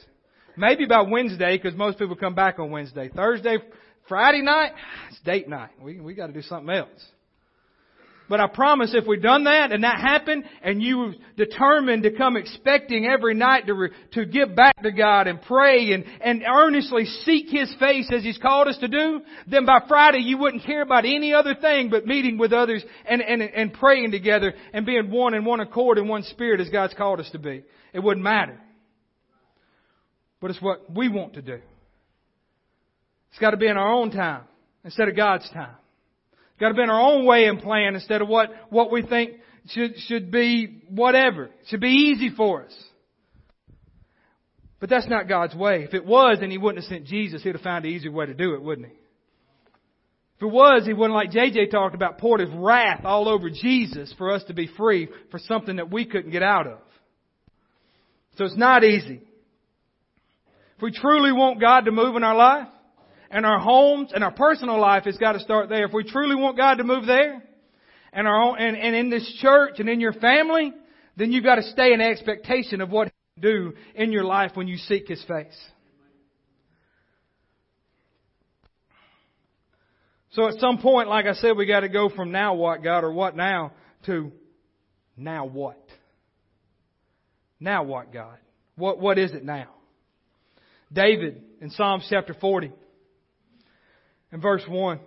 Maybe by Wednesday, because most people come back on Wednesday. Thursday, Friday night, it's date night. We we got to do something else. But I promise, if we've done that and that happened, and you were determined to come expecting every night to re, to give back to God and pray and and earnestly seek His face as He's called us to do, then by Friday you wouldn't care about any other thing but meeting with others and and and praying together and being one in one accord and one spirit as God's called us to be. It wouldn't matter. But it's what we want to do. It's got to be in our own time instead of God's time. Got to be in our own way and plan instead of what, what we think should should be whatever. It should be easy for us. But that's not God's way. If it was, then He wouldn't have sent Jesus. He'd have found an easier way to do it, wouldn't He? If it was, He wouldn't, like J J talked about, poured His wrath all over Jesus for us to be free for something that we couldn't get out of. So it's not easy. If we truly want God to move in our life, and our homes and our personal life has got to start there. If we truly want God to move there, and our own, and, and in this church and in your family, then you've got to stay in expectation of what He can do in your life when you seek His face. So at some point, like I said, we got to go from now what, God, or what now, to now what? Now what, God? What what is it now? David in Psalms chapter forty. in verse one.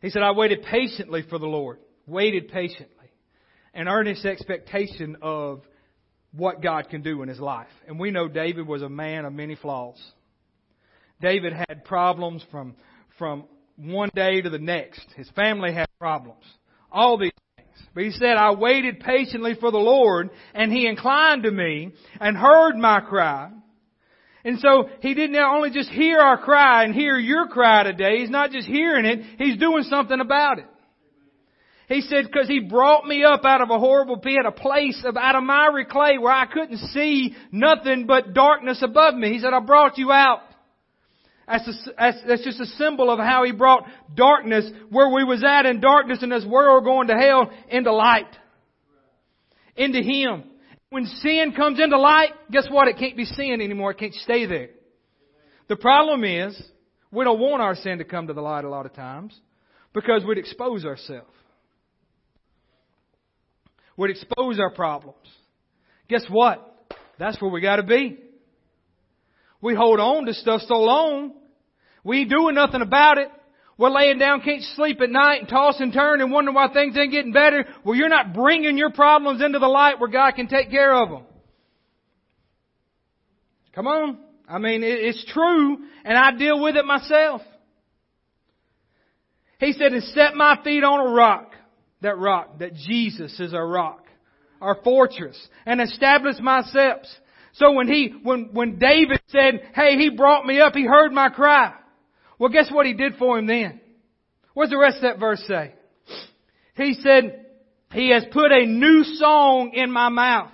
He said, I waited patiently for the Lord. Waited patiently. An earnest expectation of what God can do in his life. And we know David was a man of many flaws. David had problems from, from one day to the next. His family had problems. All these things. But he said, I waited patiently for the Lord, and He inclined to me and heard my cry. And so He didn't only just hear our cry and hear your cry today. He's not just hearing it. He's doing something about it. He said, because He brought me up out of a horrible pit, a place of out of miry clay where I couldn't see nothing but darkness above me. He said, I brought you out. That's, a, that's, that's just a symbol of how He brought darkness, where we was at in darkness in this world going to hell, into light. Into Him. When sin comes into light, guess what? It can't be sin anymore. It can't stay there. The problem is, we don't want our sin to come to the light a lot of times because we'd expose ourselves. We'd expose our problems. Guess what? That's where we got to be. We hold on to stuff so long. We ain't doing nothing about it. We're laying down, can't sleep at night, and toss and turn and wonder why things ain't getting better. Well, you're not bringing your problems into the light where God can take care of them. Come on. I mean, it's true, and I deal with it myself. He said, and set my feet on a rock. That rock, that Jesus is our rock, our fortress, and establish my steps. So when he, when, when David said, hey, He brought me up, He heard my cry. Well, guess what He did for him then? What's the rest of that verse say? He said, He has put a new song in my mouth.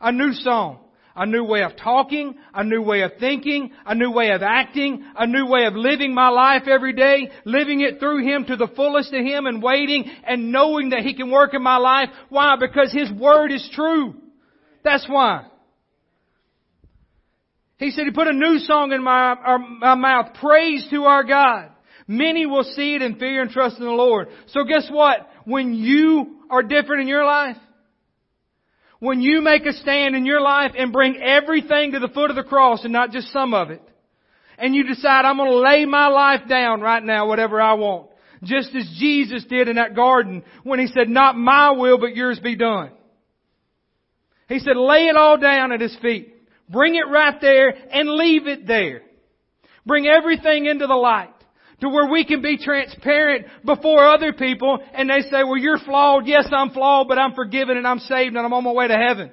A new song. A new way of talking, a new way of thinking, a new way of acting, a new way of living my life every day, living it through Him to the fullest of Him and waiting and knowing that He can work in my life. Why? Because His Word is true. That's why. He said He put a new song in my, our, my mouth, praise to our God. Many will see it and fear and trust in the Lord. So guess what? When you are different in your life, when you make a stand in your life and bring everything to the foot of the cross and not just some of it, and you decide, I'm going to lay my life down right now, whatever I want, just as Jesus did in that garden when He said, not my will, but yours be done. He said, lay it all down at His feet. Bring it right there and leave it there. Bring everything into the light to where we can be transparent before other people and they say, well, you're flawed. Yes, I'm flawed, but I'm forgiven and I'm saved and I'm on my way to heaven.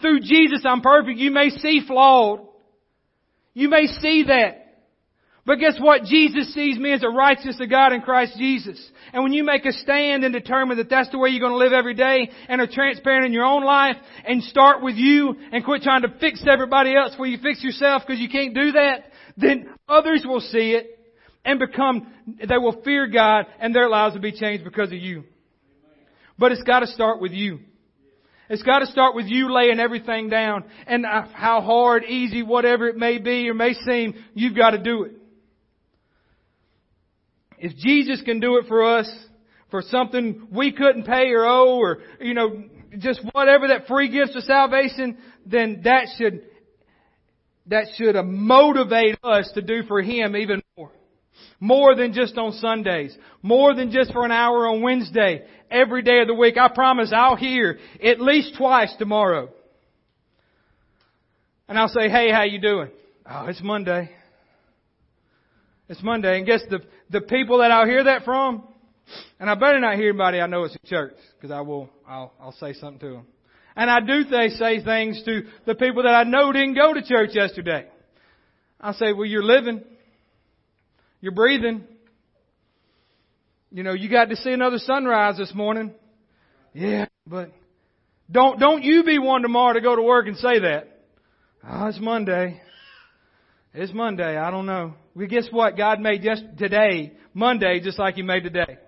Through Jesus, I'm perfect. You may see flawed. You may see that. But guess what? Jesus sees me as a righteous of God in Christ Jesus. And when you make a stand and determine that that's the way you're going to live every day and are transparent in your own life and start with you and quit trying to fix everybody else where you fix yourself because you can't do that, then others will see it. And become, they will fear God and their lives will be changed because of you. But it's got to start with you. It's got to start with you laying everything down. And how hard, easy, whatever it may be or may seem, you've got to do it. If Jesus can do it for us, for something we couldn't pay or owe or, you know, just whatever that free gift of salvation, then that should, that should motivate us to do for Him even more. More than just on Sundays. More than just for an hour on Wednesday. Every day of the week. I promise I'll hear at least twice tomorrow. And I'll say, hey, how you doing? Oh, it's Monday. It's Monday. And guess the, the people that I'll hear that from? And I better not hear anybody I know it's in church. Because I will, I'll, I'll say something to them. And I do they say things to the people that I know didn't go to church yesterday. I'll say, well, you're living. You're breathing. You know, you got to see another sunrise this morning. Yeah, but don't don't you be one tomorrow to go to work and say that. Oh, it's Monday. It's Monday. I don't know. Well, guess what? God made just today, Monday, just like He made today.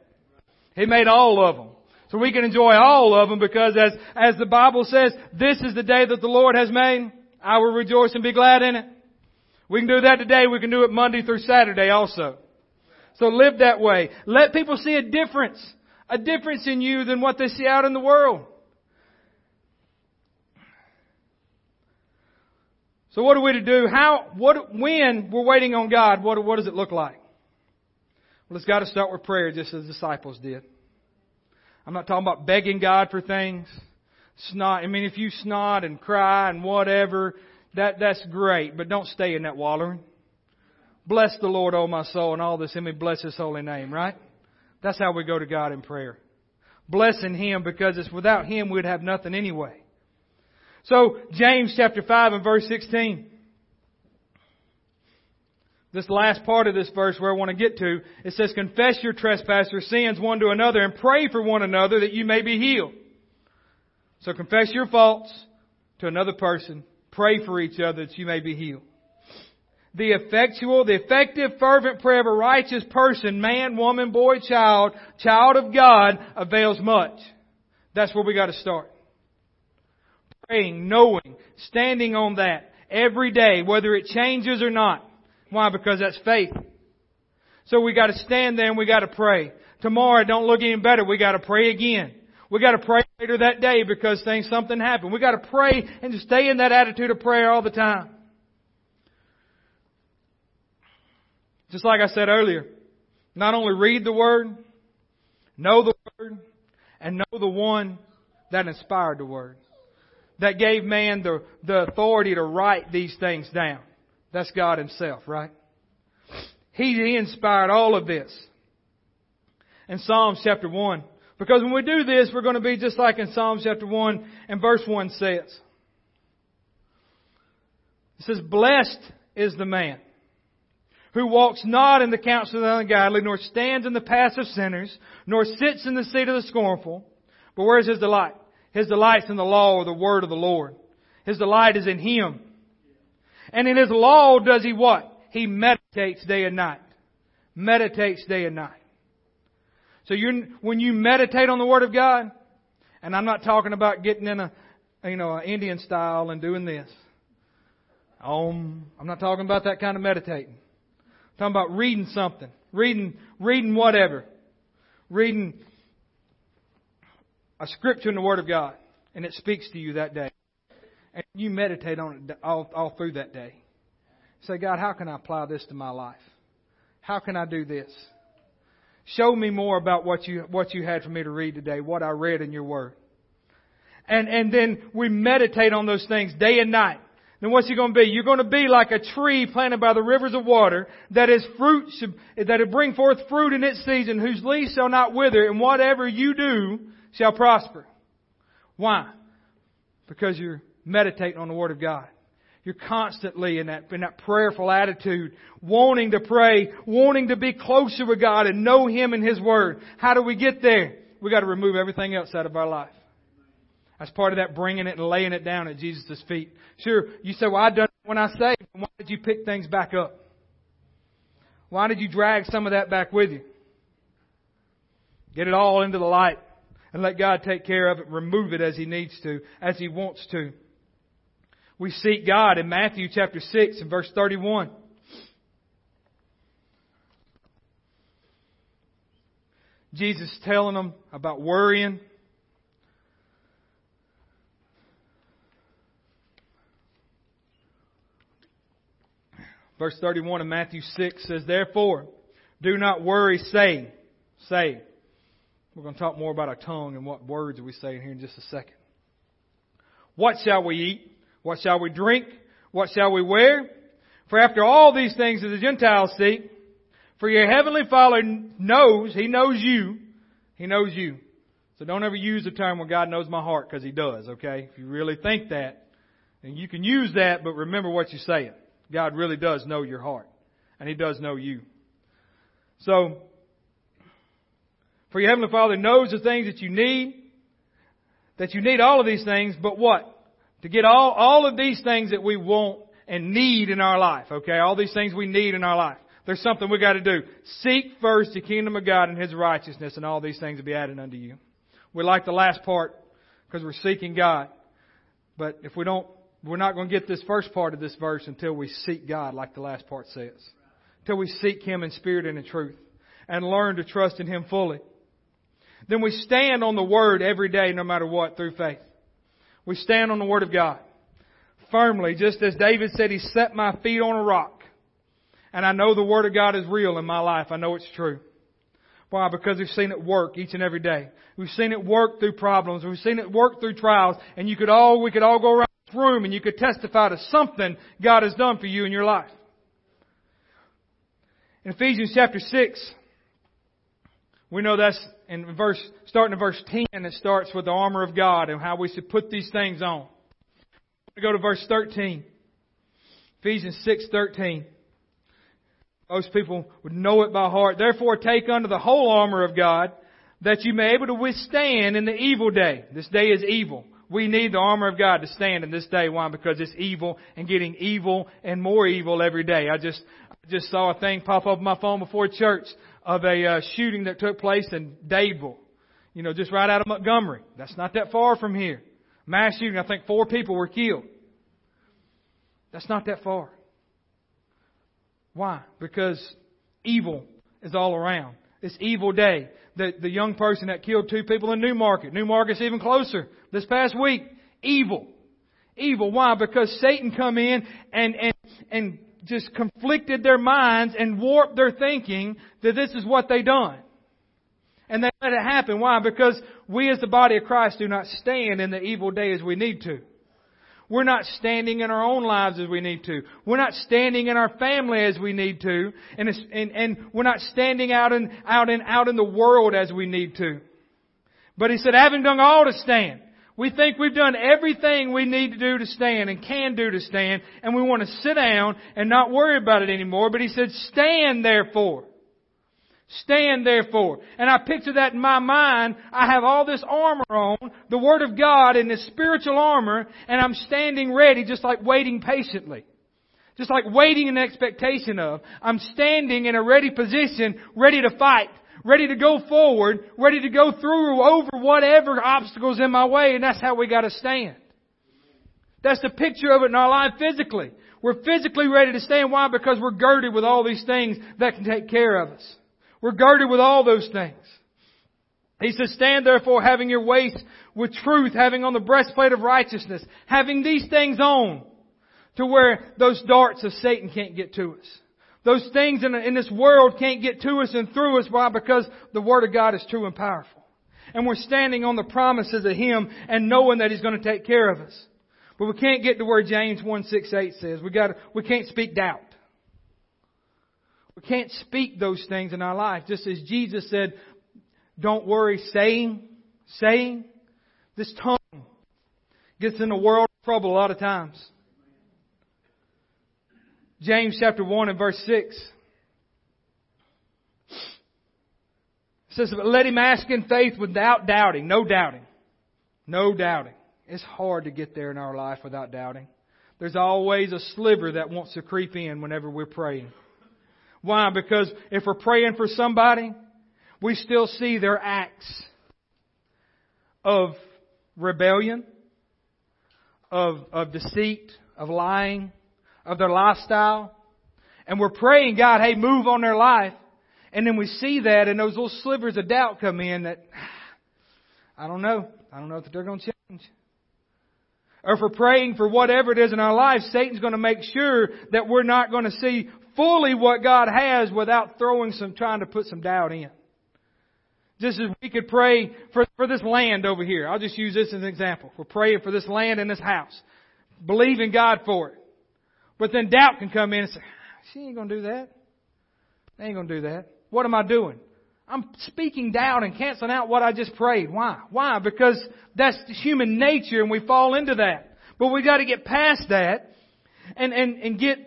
He made all of them. So we can enjoy all of them because as, as the Bible says, this is the day that the Lord has made. I will rejoice and be glad in it. We can do that today. We can do it Monday through Saturday also. So live that way. Let people see a difference. A difference in you than what they see out in the world. So what are we to do? How, what, when we're waiting on God, what, what does it look like? Well, it's got to start with prayer, just as the disciples did. I'm not talking about begging God for things. Snot. I mean, if you snot and cry and whatever, that, that's great, but don't stay in that wallowing. Bless the Lord, O my soul, and all that's in me, bless His holy name, right? That's how we go to God in prayer. Blessing Him, because it's without Him we'd have nothing anyway. So, James chapter five and verse sixteen. This last part of this verse where I want to get to, it says, confess your trespasses, your sins one to another, and pray for one another that you may be healed. So confess your faults to another person. Pray for each other that you may be healed. The effectual, the effective, fervent prayer of a righteous person, man, woman, boy, child, child of God, avails much. That's where we got to start. Praying, knowing, standing on that every day, whether it changes or not. Why? Because that's faith. So we got to stand there and we got to pray. Tomorrow don't look any better. We got to pray again. We got to pray later that day because things something happened. We got to pray and just stay in that attitude of prayer all the time. Just like I said earlier, not only read the Word, know the Word, and know the one that inspired the Word. That gave man the, the authority to write these things down. That's God Himself, right? He, he inspired all of this. In Psalms chapter one. Because when we do this, we're going to be just like in Psalms chapter one and verse one says. It says, blessed is the man who walks not in the counsel of the ungodly, nor stands in the path of sinners, nor sits in the seat of the scornful. But where is his delight? His delight's in the law or the word of the Lord. His delight is in Him. And in His law does he what? He meditates day and night. Meditates day and night. So you're, when you meditate on the Word of God, and I'm not talking about getting in a, you know, an Indian style and doing this. Um, I'm not talking about that kind of meditating. I'm talking about reading something. Reading, reading whatever. Reading a scripture in the Word of God, and it speaks to you that day. And you meditate on it all, all through that day. Say, God, how can I apply this to my life? How can I do this? Show me more about what you what you had for me to read today, what I read in your Word. And and then we meditate on those things day and night. Then what's it going to be? You're going to be like a tree planted by the rivers of water that is fruit that it bring forth fruit in its season, whose leaf shall not wither, and whatever you do shall prosper. Why? Because you're meditating on the Word of God. You're constantly in that, in that prayerful attitude, wanting to pray, wanting to be closer with God and know Him and His Word. How do we get there? We got to remove everything else out of our life. That's part of that bringing it and laying it down at Jesus' feet. Sure, you say, well, I done it when I saved. Why did you pick things back up? Why did you drag some of that back with you? Get it all into the light and let God take care of it. Remove it as He needs to, as He wants to. We seek God in Matthew chapter six and verse thirty-one. Jesus is telling them about worrying. Verse thirty-one of Matthew six says, therefore, do not worry, saying, saying. We're going to talk more about our tongue and what words we say in here in just a second. What shall we eat? What shall we drink? What shall we wear? For after all these things do the Gentiles seek. For your heavenly Father knows, He knows you. He knows you. So don't ever use the term, well, God knows my heart, because He does, okay? If you really think that, then you can use that, but remember what you're saying. God really does know your heart. And He does know you. So, for your heavenly Father knows the things that you need. That you need all of these things, but what? To get all, all of these things that we want and need in our life, okay? All these things we need in our life. There's something we got to do. Seek first the kingdom of God and His righteousness, and all these things will be added unto you. We like the last part because we're seeking God. But if we don't, we're not going to get this first part of this verse until we seek God, like the last part says. Until we seek Him in spirit and in truth and learn to trust in Him fully. Then we stand on the Word every day, no matter what, through faith. We stand on the Word of God. firmly, just as David said, He set my feet on a rock. And I know the Word of God is real in my life. I know it's true. Why? Because we've seen it work each and every day. We've seen it work through problems. We've seen it work through trials. And you could all, we could all go around this room and you could testify to something God has done for you in your life. In Ephesians chapter six, we know that's in verse, starting in verse ten, and it starts with the armor of God and how we should put these things on. We go to verse thirteen. Ephesians six, thirteen. Most people would know it by heart. Therefore, take unto the whole armor of God, that you may be able to withstand in the evil day. This day is evil. We need the armor of God to stand in this day. Why? Because it's evil and getting evil and more evil every day. I just I just saw a thing pop up on my phone before church of a uh, shooting that took place in Dable, you know, just right out of Montgomery. That's not that far from here. Mass shooting. I think four people were killed. That's not that far. Why? Because evil is all around. It's evil day. The, the young person that killed two people in Newmarket. Newmarket's even closer this past week. Evil. Evil. Why? Because Satan come in and, and, and just conflicted their minds and warped their thinking that this is what they done. And they let it happen. Why? Because we as the body of Christ do not stand in the evil day as we need to. We're not standing in our own lives as we need to. We're not standing in our family as we need to. And, it's, and, and we're not standing out in, out, in, out in the world as we need to. But he said, having done all to stand, we think we've done everything we need to do to stand and can do to stand. And we want to sit down and not worry about it anymore. But he said, stand therefore. Stand therefore. And I picture that in my mind. I have all this armor on, the Word of God and this spiritual armor, and I'm standing ready, just like waiting patiently. Just like waiting in expectation of. I'm standing in a ready position, ready to fight, ready to go forward, ready to go through or over whatever obstacles in my way, and that's how we got to stand. That's the picture of it in our life physically. We're physically ready to stand. Why? Because we're girded with all these things that can take care of us. We're girded with all those things. He says, stand therefore, having your waist with truth, having on the breastplate of righteousness, having these things on to where those darts of Satan can't get to us. Those things in, in this world can't get to us and through us. Why? Because the Word of God is true and powerful. And we're standing on the promises of Him and knowing that He's going to take care of us. But we can't get to where James one, six, eight says. We got to, we can't speak doubt. We can't speak those things in our life. Just as Jesus said, don't worry, saying, saying. This tongue gets in the world of trouble a lot of times. James chapter one and verse six. It says, but let him ask in faith without doubting. No doubting. No doubting. It's hard to get there in our life without doubting. There's always a sliver that wants to creep in whenever we're praying. Why? Because if we're praying for somebody, we still see their acts of rebellion, of, of deceit, of lying, of their lifestyle. And we're praying, God, hey, move on their life. And then we see that and those little slivers of doubt come in that, I don't know. I don't know if they're going to change. Or if we're praying for whatever it is in our life, Satan's going to make sure that we're not going to see fully what God has without throwing some, trying to put some doubt in. Just as we could pray for, for this land over here. I'll just use this as an example. We're praying for this land and this house. Believing God for it. But then doubt can come in and say, she ain't going to do that. They ain't going to do that. What am I doing? I'm speaking doubt and canceling out what I just prayed. Why? Why? Because that's human nature and we fall into that. But we got to get past that and, and, and get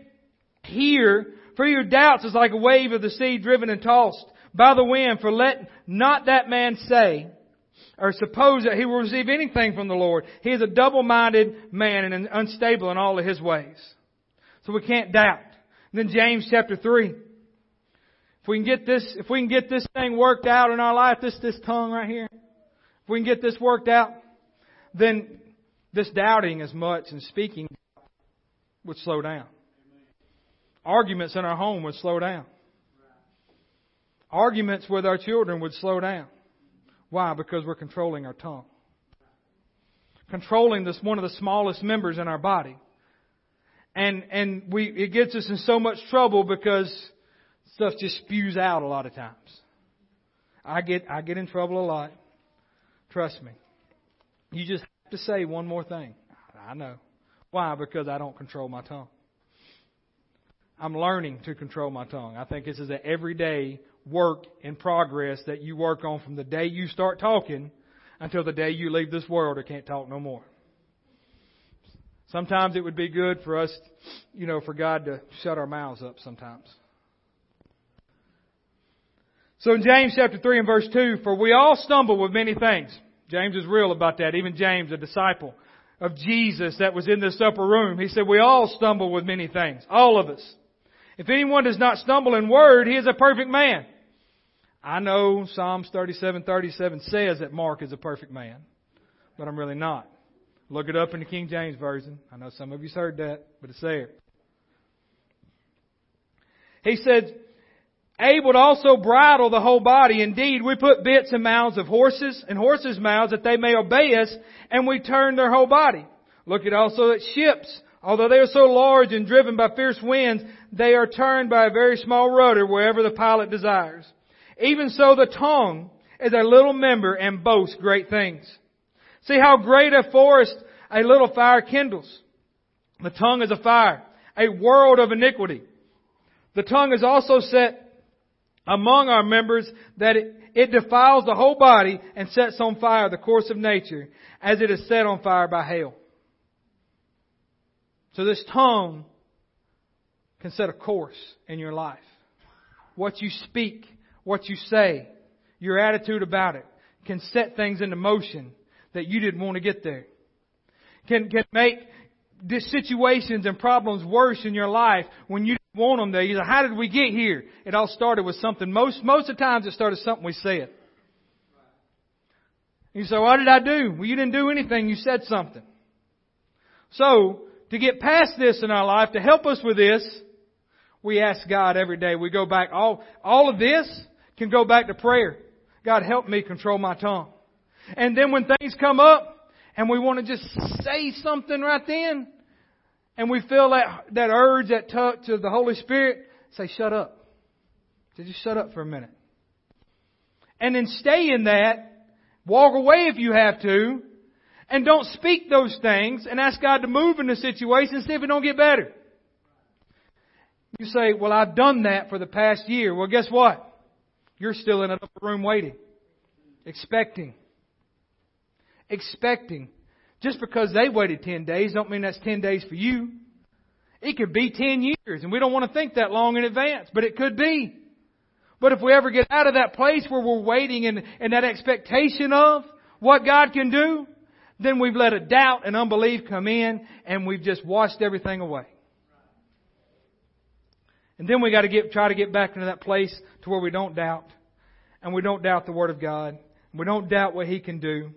here. For your doubts is like a wave of the sea driven and tossed by the wind. For let not that man say or suppose that he will receive anything from the Lord. He is a double-minded man and unstable in all of his ways. So we can't doubt. And then James chapter three. If we can get this, if we can get this thing worked out in our life, this, this tongue right here, if we can get this worked out, then this doubting as much and speaking would slow down. Arguments in our home would slow down. Arguments with our children would slow down. Why? Because we're controlling our tongue. Controlling this one of the smallest members in our body. And and we it gets us in so much trouble because stuff just spews out a lot of times. I get I get in trouble a lot. Trust me. You just have to say one more thing. I know. Why? Because I don't control my tongue. I'm learning to control my tongue. I think this is an everyday work in progress that you work on from the day you start talking until the day you leave this world or can't talk no more. Sometimes it would be good for us, you know, for God to shut our mouths up sometimes. So in James chapter three and verse two, for we all stumble with many things. James is real about that. Even James, a disciple of Jesus that was in this upper room, he said, we all stumble with many things. All of us. If anyone does not stumble in word, he is a perfect man. I know Psalms thirty-seven thirty-seven says that Mark is a perfect man, but I'm really not. Look it up in the King James Version. I know some of you's heard that, but it's there. He said, able to also bridle the whole body. Indeed, we put bits in mouths of horses and horses' mouths that they may obey us, and we turn their whole body. Look at also at ships. Although they are so large and driven by fierce winds, they are turned by a very small rudder wherever the pilot desires. Even so, the tongue is a little member and boasts great things. See how great a forest a little fire kindles. The tongue is a fire, a world of iniquity. The tongue is also set among our members that it, it defiles the whole body and sets on fire the course of nature as it is set on fire by hail. So this tongue can set a course in your life. What you speak, what you say, your attitude about it can set things into motion that you didn't want to get there. Can can make situations and problems worse in your life when you didn't want them there. You say, how did we get here? It all started with something. Most most of the times it started with something we said. You say, what did I do? Well, you didn't do anything. You said something. So, to get past this in our life, to help us with this, we ask God every day. We go back. All, all of this can go back to prayer. God, help me control my tongue. And then when things come up and we want to just say something right then, and we feel that, that urge, that touch of the Holy Spirit, say, shut up. Just shut up for a minute. And then stay in that. Walk away if you have to. And don't speak those things and ask God to move in the situation and see if it don't get better. You say, well, I've done that for the past year. Well, guess what? You're still in an upper room waiting, expecting. Expecting. Just because they waited ten days don't mean that's ten days for you. It could be ten years, and we don't want to think that long in advance, but it could be. But if we ever get out of that place where we're waiting and, and that expectation of what God can do, then we've let a doubt and unbelief come in, and we've just washed everything away. And then we got to get try to get back into that place to where we don't doubt, and we don't doubt the Word of God, and we don't doubt what He can do.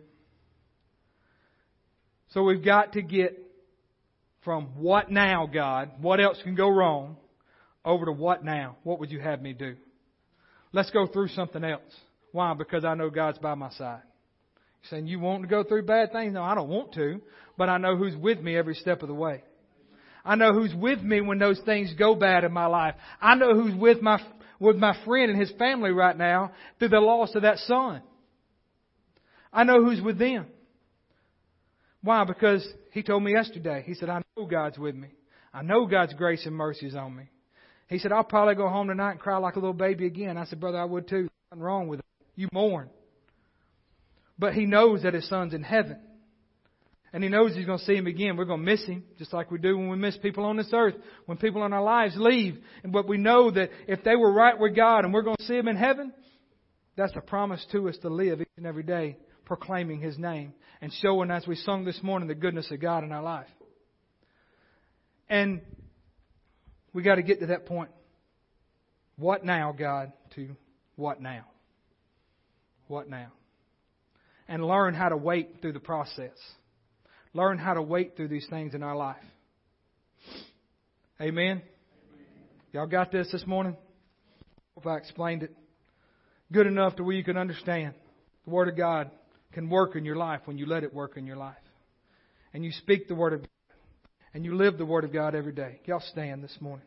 So we've got to get from what now, God, what else can go wrong, over to what now, what would you have me do? Let's go through something else. Why? Because I know God's by my side. You're saying, you want to go through bad things? No, I don't want to, but I know who's with me every step of the way. I know who's with me when those things go bad in my life. I know who's with my with my friend and his family right now through the loss of that son. I know who's with them. Why? Because he told me yesterday, he said, I know God's with me. I know God's grace and mercy is on me. He said, I'll probably go home tonight and cry like a little baby again. I said, brother, I would too. There's nothing wrong with it. You mourn. But he knows that his son's in heaven. And he knows he's going to see him again. We're going to miss him, just like we do when we miss people on this earth, when people in our lives leave. But we know that if they were right with God and we're going to see him in heaven, that's a promise to us to live each and every day, proclaiming His name and showing, as we sung this morning, the goodness of God in our life. And we got to get to that point. What now, God, to what now? What now? And learn how to wait through the process. Learn how to wait through these things in our life. Amen? Amen. Y'all got this this morning? Hope I explained it good enough to where you can understand. The Word of God can work in your life when you let it work in your life. And you speak the Word of God. and you live the Word of God every day. Y'all stand this morning.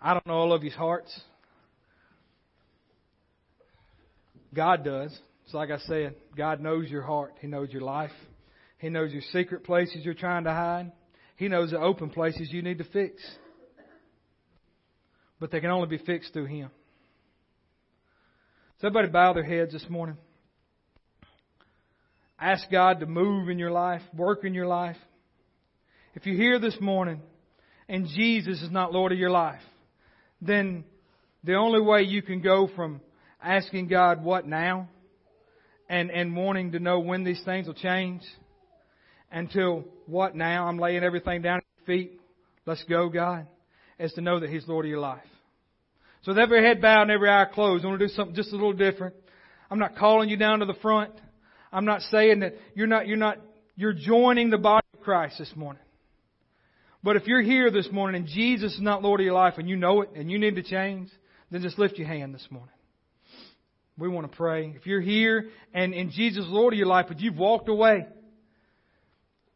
I don't know all of you's hearts. God does. It's like I said, God knows your heart. He knows your life. He knows your secret places you're trying to hide. He knows the open places you need to fix. But they can only be fixed through Him. So everybody bow their heads this morning. Ask God to move in your life, work in your life. If you're here this morning and Jesus is not Lord of your life, then the only way you can go from asking God what now and, and wanting to know when these things will change until what now, I'm laying everything down at your feet, let's go God, is to know that He's Lord of your life. So with every head bowed and every eye closed, I want to do something just a little different. I'm not calling you down to the front. I'm not saying that you're not, you're not, you're joining the body of Christ this morning. But if you're here this morning and Jesus is not Lord of your life and you know it and you need to change, then just lift your hand this morning. We want to pray. If you're here and, and Jesus is Lord of your life, but you've walked away,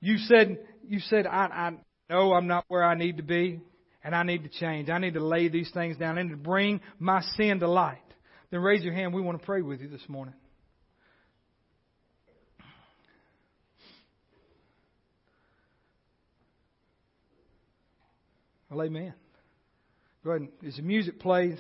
you said, you said, I, I know I'm not where I need to be and I need to change. I need to lay these things down. I need to bring my sin to light. Then raise your hand. We want to pray with you this morning. Well, amen. Go ahead. As the music plays...